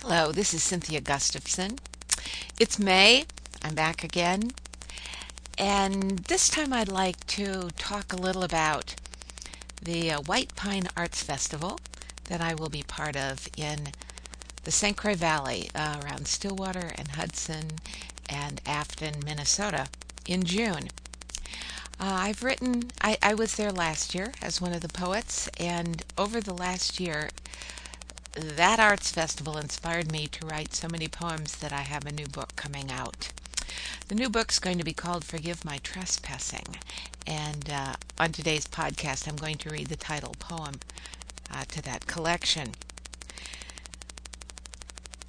Hello, this is Cynthia Gustavson. It's May. I'm back again. And this time I'd like to talk a little about the White Pine Arts Festival that I will be part of in the St. Croix Valley around Stillwater and Hudson and Afton, Minnesota in June. I was there last year as one of the poets, and over the last year that arts festival inspired me to write so many poems that I have a new book coming out. The new book's going to be called Forgive My Trespassing, and on today's podcast I'm going to read the title poem to that collection.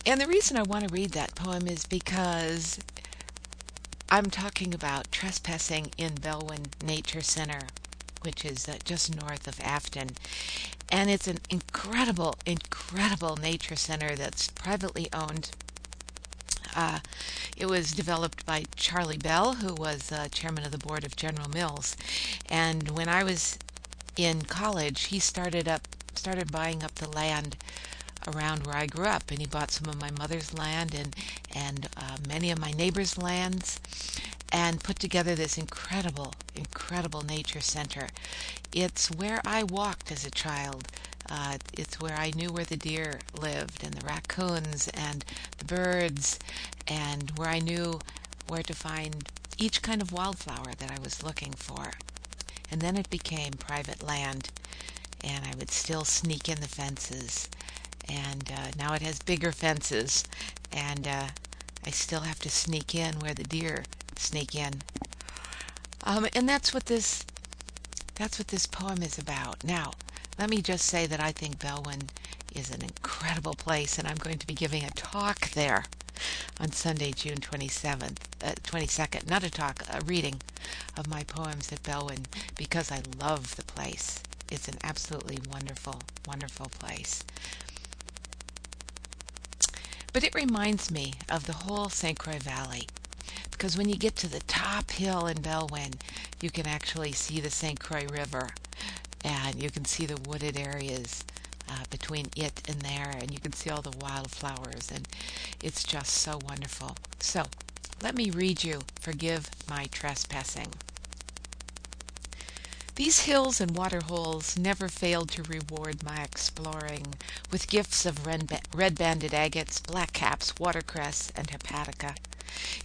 And the reason I want to read that poem is because I'm talking about trespassing in Belwin Nature Center, which is just north of Afton. And it's an incredible, incredible nature center that's privately owned. It was developed by Charlie Bell, who was chairman of the board of General Mills. And when I was in college, he started buying up the land around where I grew up. And he bought some of my mother's land and many of my neighbors' lands, and put together this incredible, incredible nature center. It's where I walked as a child. It's where I knew where the deer lived and the raccoons and the birds, and where I knew where to find each kind of wildflower that I was looking for. And then it became private land, and I would still sneak in the fences. And now it has bigger fences, and I still have to sneak in where the deer sneak in, and that's what this poem is about. Now, let me just say that I think Belwin is an incredible place, and I'm going to be giving a talk there on Sunday, June 22nd. Not a talk, a reading of my poems at Belwin, because I love the place. It's an absolutely wonderful, wonderful place. But it reminds me of the whole St. Croix Valley, because when you get to the top hill in Belwin, you can actually see the St. Croix River, and you can see the wooded areas between it and there, and you can see all the wildflowers, and it's just so wonderful. So, let me read you Forgive My Trespassing. These hills and waterholes never failed to reward my exploring with gifts of red-banded agates, blackcaps, watercress, and hepatica.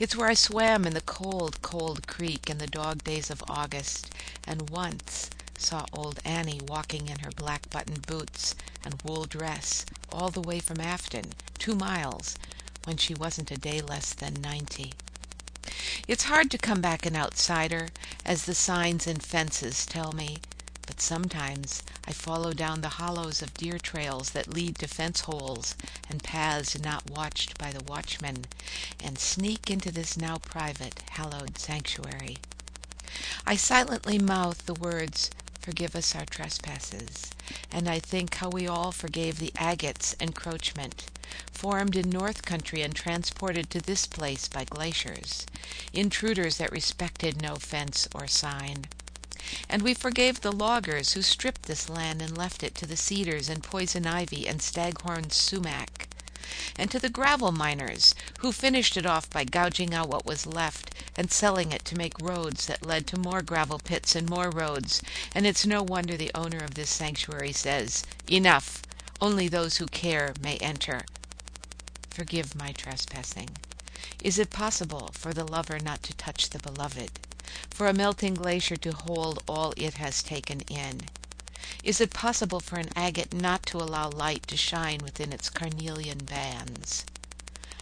It's where I swam in the cold, cold creek in the dog days of August, and once saw old Annie walking in her black-buttoned boots and wool dress all the way from Afton, 2 miles, when she wasn't a day less than 90. It's hard to come back an outsider, as the signs and fences tell me, but sometimes I follow down the hollows of deer trails that lead to fence holes and paths not watched by the watchman, and sneak into this now private, hallowed sanctuary. I silently mouth the words, "Forgive us our trespasses," and I think how we all forgave the agate's encroachment, formed in North Country and transported to this place by glaciers, intruders that respected no fence or sign. And we forgave the loggers who stripped this land and left it to the cedars and poison ivy and staghorn sumac, and to the gravel miners who finished it off by gouging out what was left and selling it to make roads that led to more gravel pits and more roads. And it's no wonder the owner of this sanctuary says, "Enough! Only those who care may enter." Forgive my trespassing. Is it possible for the lover not to touch the beloved? For a melting glacier to hold all it has taken in? Is it possible for an agate not to allow light to shine within its carnelian bands?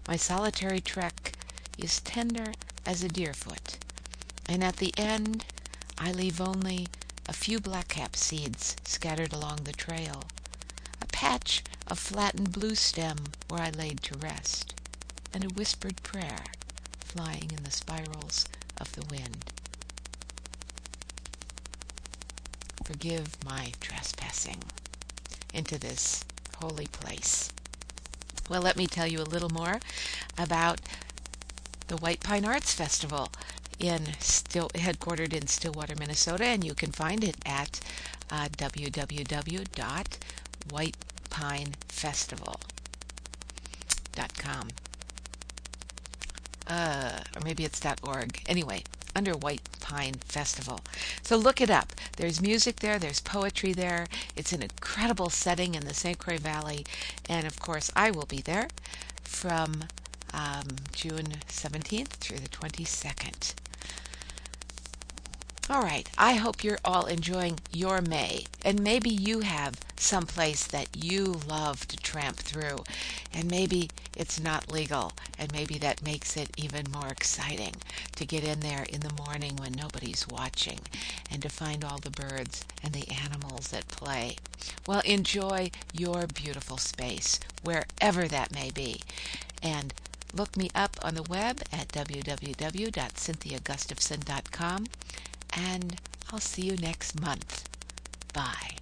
My solitary trek is tender as a deerfoot, and at the end I leave only a few blackcap seeds scattered along the trail, a patch of flattened blue stem where I laid to rest, and a whispered prayer flying in the spirals of the wind. Forgive my trespassing into this holy place. Well, let me tell you a little more about the White Pine Arts Festival headquartered in Stillwater, Minnesota, and you can find it at www.whitepinefestival.com. Or maybe it's .org. Anyway, under White Pine Festival. So look it up. There's music there. There's poetry there. It's an incredible setting in the St. Croix Valley. And, of course, I will be there from June 17th through the 22nd. All right. I hope you're all enjoying your May. And maybe you have some place that you love to tramp through. And maybe it's not legal. And maybe that makes it even more exciting to get in there in the morning when nobody's watching and to find all the birds and the animals at play. Well, enjoy your beautiful space, wherever that may be. And look me up on the web at www.cynthiagustavson.com. And I'll see you next month. Bye.